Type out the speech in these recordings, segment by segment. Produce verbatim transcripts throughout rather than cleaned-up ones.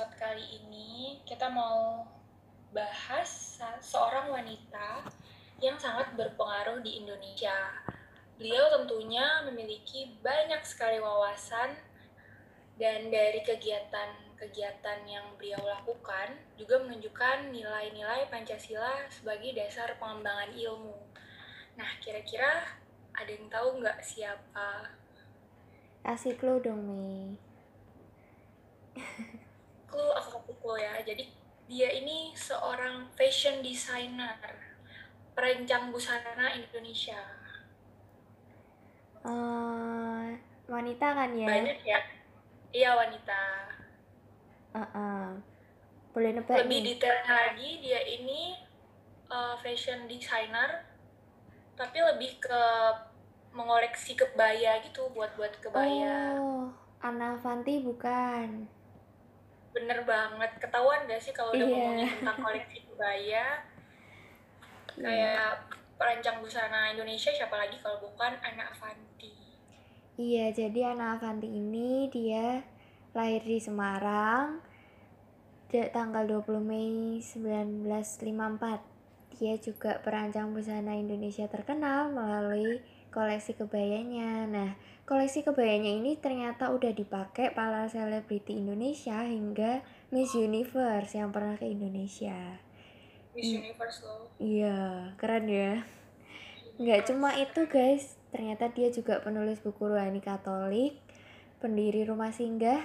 episode kali ini kita mau bahas seorang wanita yang sangat berpengaruh di Indonesia. Beliau tentunya memiliki banyak sekali wawasan dan dari kegiatan-kegiatan yang beliau lakukan juga menunjukkan nilai-nilai Pancasila sebagai dasar pengembangan ilmu. Nah, kira-kira ada yang tahu nggak siapa? Kasih clue dong, Mi. Clue aku pukul ya. Jadi dia ini seorang fashion designer, perancang busana Indonesia. Uh, wanita kan ya? Banyak ya. Iya, wanita. Uh-uh. Boleh nebak lebih nih. Detailnya lagi, dia ini uh, fashion designer, tapi lebih ke mengoleksi kebaya gitu, buat-buat kebaya. Oh, Anne Avantie bukan? Bener banget, ketahuan gak sih kalau udah yeah. ngomongin tentang koleksi kebaya? yeah. Kayak perancang busana Indonesia siapa lagi kalau bukan Anne Avantie. Iya, jadi Anne Avantie ini dia lahir di Semarang tanggal dua puluh Mei seribu sembilan ratus lima puluh empat. Dia juga perancang busana Indonesia terkenal melalui koleksi kebayanya. Nah, koleksi kebayanya ini ternyata udah dipakai para selebriti Indonesia hingga Miss Universe yang pernah ke Indonesia. Miss Universe loh. Iya, keren ya. Nggak cuma itu guys, ternyata dia juga penulis buku rohani Katolik, pendiri rumah singgah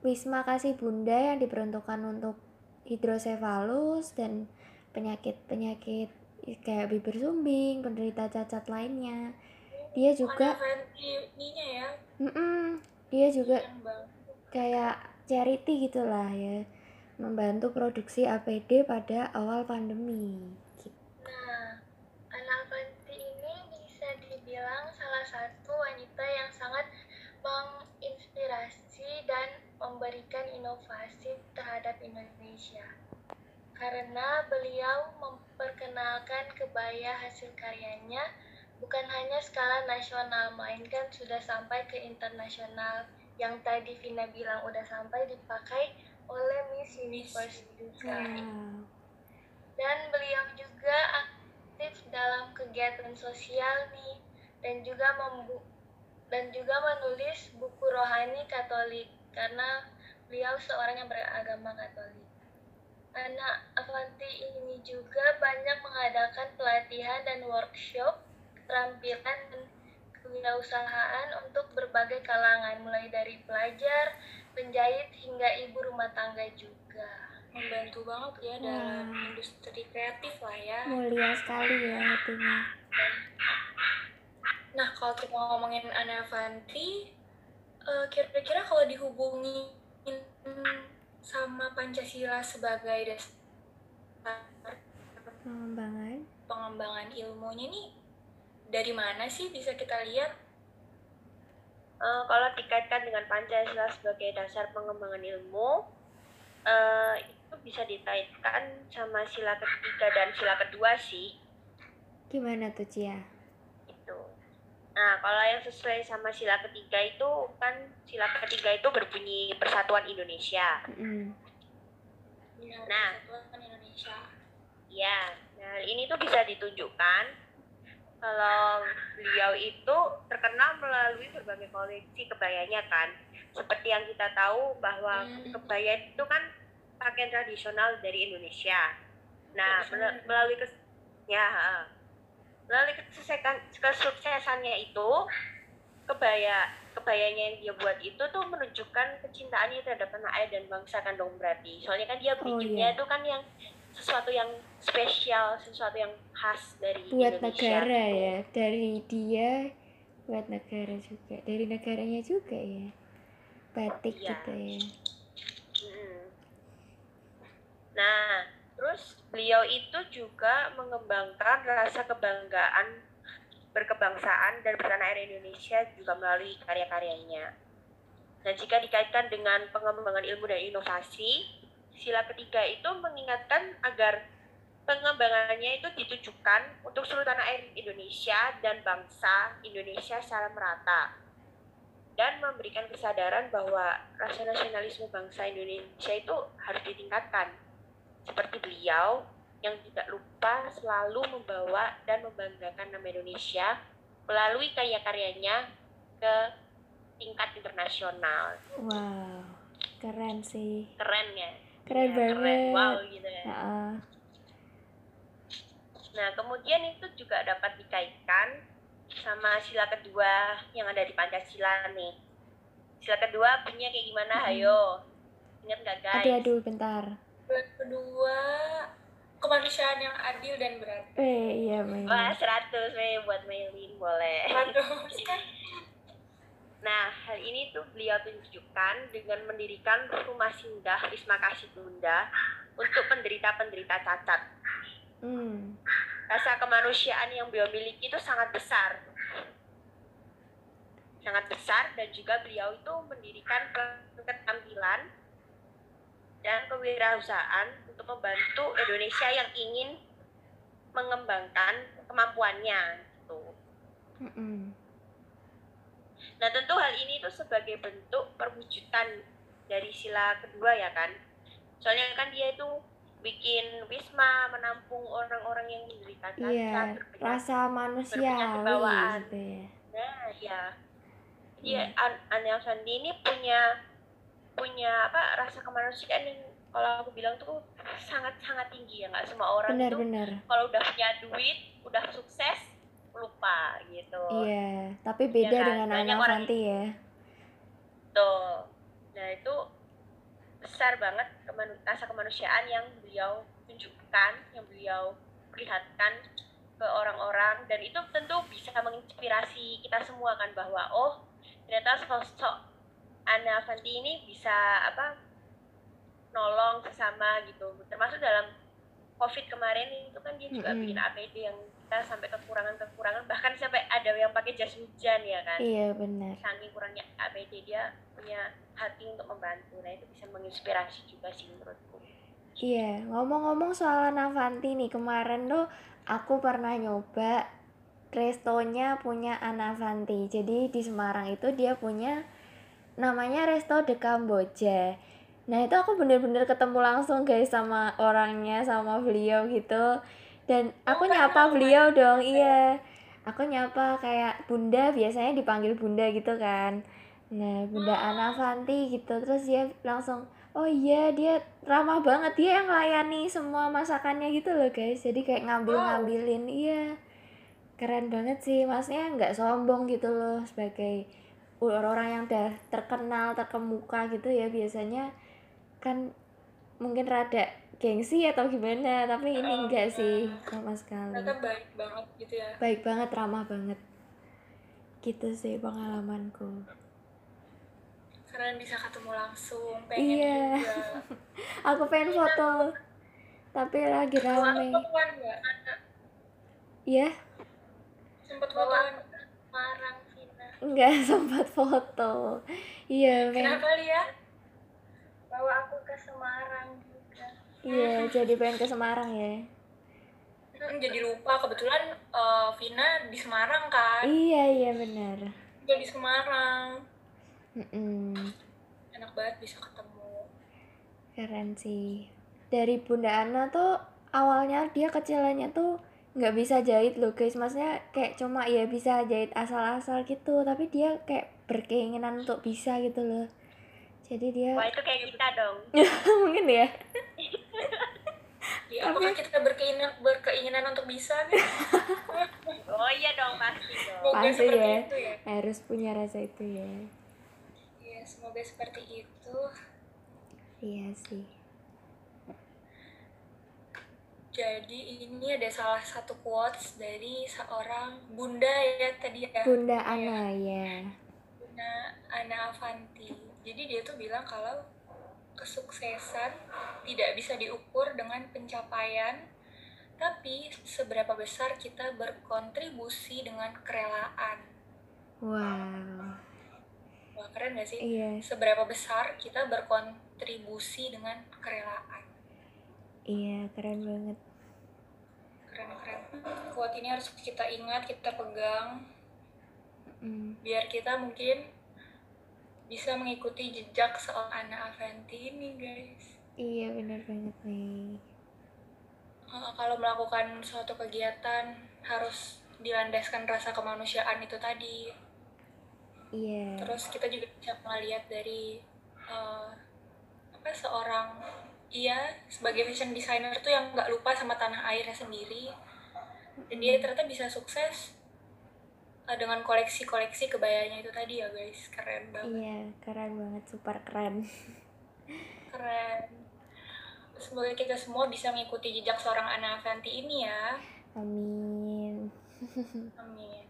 Wisma Kasih Bunda yang diperuntukkan untuk hidrosefalus dan penyakit-penyakit kayak bibir sumbing, penderita cacat lainnya. Dia juga ya. Dia juga kayak charity gitulah ya, membantu produksi A P D pada awal pandemi. Nah, Anne Avantie ini bisa dibilang salah satu wanita yang sangat menginspirasi dan memberikan inovasi terhadap Indonesia, karena beliau memperkenalkan kebaya hasil karyanya bukan hanya skala nasional, melainkan sudah sampai ke internasional. Yang tadi Vina bilang udah sampai dipakai oleh Miss Universe juga. Hmm. Dan beliau juga aktif dalam kegiatan sosial nih, dan juga membu- dan juga menulis buku rohani Katolik karena beliau seorang yang beragama Katolik. Anne Avantie ini juga banyak mengadakan pelatihan dan workshop keterampilan dan kewirausahaan untuk berbagai kalangan, mulai dari pelajar, penjahit, hingga ibu rumah tangga juga. Membantu banget ya dalam hmm. industri kreatif lah ya. Mulia sekali ya hatinya. Nah, kalau kita ngomongin Anne Avantie, uh, kira-kira kalau dihubungin sama Pancasila sebagai dasar pengembangan pengembangan ilmunya nih, dari mana sih bisa kita lihat? Uh, kalau dikaitkan dengan Pancasila sebagai dasar pengembangan ilmu, uh, itu bisa dikaitkan sama sila ketiga dan sila kedua sih. Gimana tuh, Cia? Itu. Nah, kalau yang sesuai sama sila ketiga itu kan, sila ketiga itu berbunyi Persatuan Indonesia. Mm. Ya, nah, Persatuan Indonesia. Ya, nah ini tuh bisa ditunjukkan kalau beliau itu terkenal melalui berbagai koleksi kebayanya kan. Seperti yang kita tahu bahwa mm. kebaya itu kan pakaian tradisional dari Indonesia. Nah, mel- melalui kes- ya. Uh, Melalui kesuksesannya itu, kebaya kebayanya yang dia buat itu tuh menunjukkan kecintaannya terhadap tanah air dan bangsa kan dong berarti. Soalnya kan dia bikinnya oh, iya. itu kan yang sesuatu yang spesial, sesuatu yang khas dari buat Indonesia. Buat negara gitu. Ya, dari dia buat negara juga, dari negaranya juga ya, batik oh, iya. gitu ya. Hmm. Nah. Terus beliau itu juga mengembangkan rasa kebanggaan berkebangsaan dan bertanah air Indonesia juga melalui karya-karyanya. Dan jika dikaitkan dengan pengembangan ilmu dan inovasi, sila ketiga itu mengingatkan agar pengembangannya itu ditujukan untuk seluruh tanah air Indonesia dan bangsa Indonesia secara merata. dan memberikan kesadaran bahwa rasa nasionalisme bangsa Indonesia itu harus ditingkatkan. Seperti beliau yang tidak lupa selalu membawa dan membanggakan nama Indonesia melalui karya-karyanya ke tingkat internasional. Wow, keren sih. Keren ya? Keren ya, banget. Keren, wow gitu ya. Uh-uh. Nah, kemudian itu juga dapat dikaitkan sama sila kedua yang ada di Pancasila nih. Sila kedua punya kayak gimana, hmm. hayo? Ingat gak guys? Aduh, aduh, bentar. Sila kedua, kemanusiaan yang adil dan beradab. Eh, iya, Maylin. Wah, seratus eh, buat Maylin, boleh. Nah, hal ini tuh beliau tunjukkan dengan mendirikan rumah singgah Wisma Kasih Bunda untuk penderita-penderita cacat. Hmm. Rasa kemanusiaan yang beliau miliki itu sangat besar. Sangat besar, dan juga beliau itu mendirikan keterampilan dan kewirausahaan untuk membantu Indonesia yang ingin mengembangkan kemampuannya gitu. Mm-mm. Nah, tentu hal ini tuh sebagai bentuk perwujudan dari sila kedua ya kan. Soalnya kan dia itu bikin wisma menampung orang-orang yang menderita cacat, yeah, rasa manusiawi bawaan. Gitu ya. Nah, ya. Dia mm. Anne Avantie ini punya punya apa rasa kemanusiaan yang kalau aku bilang tuh sangat-sangat tinggi ya, nggak semua orang bener, tuh kalau udah punya duit, udah sukses lupa gitu. Iya, tapi beda ya, dengan Anne Avantie ya. Tuh. Nah, itu besar banget kemanu- rasa kemanusiaan yang beliau tunjukkan, yang beliau perlihatkan ke orang-orang, dan itu tentu bisa menginspirasi kita semua kan bahwa oh, ternyata sosok Anne Avantie ini bisa apa nolong sesama gitu, termasuk dalam COVID kemarin itu kan dia juga mm-hmm. bikin A P D yang kita sampai kekurangan-kekurangan, bahkan sampai ada yang pakai jas hujan ya kan. Iya benar. Saking kurangnya A P D dia punya hati untuk membantu, nah itu bisa menginspirasi juga sih menurutku. Iya, ngomong-ngomong soal Anne Avantie nih, kemarin tuh aku pernah nyoba restonya punya Anne Avantie. Jadi di Semarang itu dia punya namanya Resto de Kamboja. Nah itu aku bener-bener ketemu langsung guys sama orangnya, sama beliau gitu. Dan aku oh, nyapa beliau dong, iya. Aku nyapa kayak Bunda, biasanya dipanggil Bunda gitu kan. Nah Bunda Anne Avantie gitu, terus dia langsung, oh iya dia ramah banget, dia yang layani semua masakannya gitu loh guys. Jadi kayak ngambil-ngambilin, iya. Keren banget sih, maksudnya gak sombong gitu loh sebagai orang-orang yang udah terkenal, terkemuka gitu ya biasanya kan mungkin rada gengsi atau gimana, tapi ini oh, enggak sih sama sekali. Mereka baik banget gitu ya. Baik banget, ramah banget. Gitu sih pengalamanku. Keren bisa ketemu langsung, pengen iya. juga. Aku pengen foto, tapi lagi rame. Iya. Sempat fotoan Semarang, Vina. Enggak sempat foto. Iya. Kenapa ya? Bawa aku ke Semarang juga. Iya, jadi pengen ke Semarang ya. Jadi lupa, kebetulan uh, Vina di Semarang kan. Iya, iya benar. Jadi di Semarang. Mm-mm. Enak banget bisa ketemu. Keren sih. Dari Bunda Anna tuh awalnya dia kecilannya tuh nggak bisa jahit loh guys. Maksudnya kayak cuma ya bisa jahit asal-asal gitu. Tapi dia kayak berkeinginan untuk bisa gitu loh. Jadi dia wah itu kayak kita dong. Mungkin ya. Ya apakah kita berkeinginan berkeinginan untuk bisa nih? Oh iya dong, pasti dong. Pasti ya. Itu, ya. Harus punya rasa itu ya. Iya, semoga seperti itu. Iya sih. Jadi ini ada salah satu quotes dari seorang Bunda ya tadi ya. Bunda Anna ya. Bunda Anne Avantie. Jadi dia tuh bilang kalau kesuksesan tidak bisa diukur dengan pencapaian, tapi seberapa besar kita berkontribusi dengan kerelaan. Wow. Wah, keren gak sih? Iya. Seberapa besar kita berkontribusi dengan kerelaan. Iya, keren banget. Keren-keren. Quote ini harus kita ingat, kita pegang. Mm. Biar kita mungkin bisa mengikuti jejak seorang Anne Avantie ini, guys. Iya, benar banget nih. Uh, kalau melakukan suatu kegiatan harus dilandaskan rasa kemanusiaan itu tadi. Iya. Yeah. Terus kita juga bisa melihat dari uh, apa seorang ia sebagai fashion designer tuh yang nggak lupa sama tanah airnya sendiri. Dan dia ternyata bisa sukses uh, dengan koleksi-koleksi kebayanya itu tadi ya, guys. Keren banget. Iya, yeah, keren banget, super keren. Keren. Semoga kita semua bisa mengikuti jejak seorang Anne Avantie ini ya. Amin. Amin.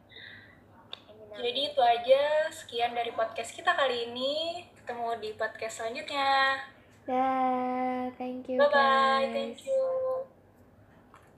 Jadi itu aja sekian dari podcast kita kali ini. Ketemu di podcast selanjutnya. Dah, thank you. Bye bye, guys. Thank you.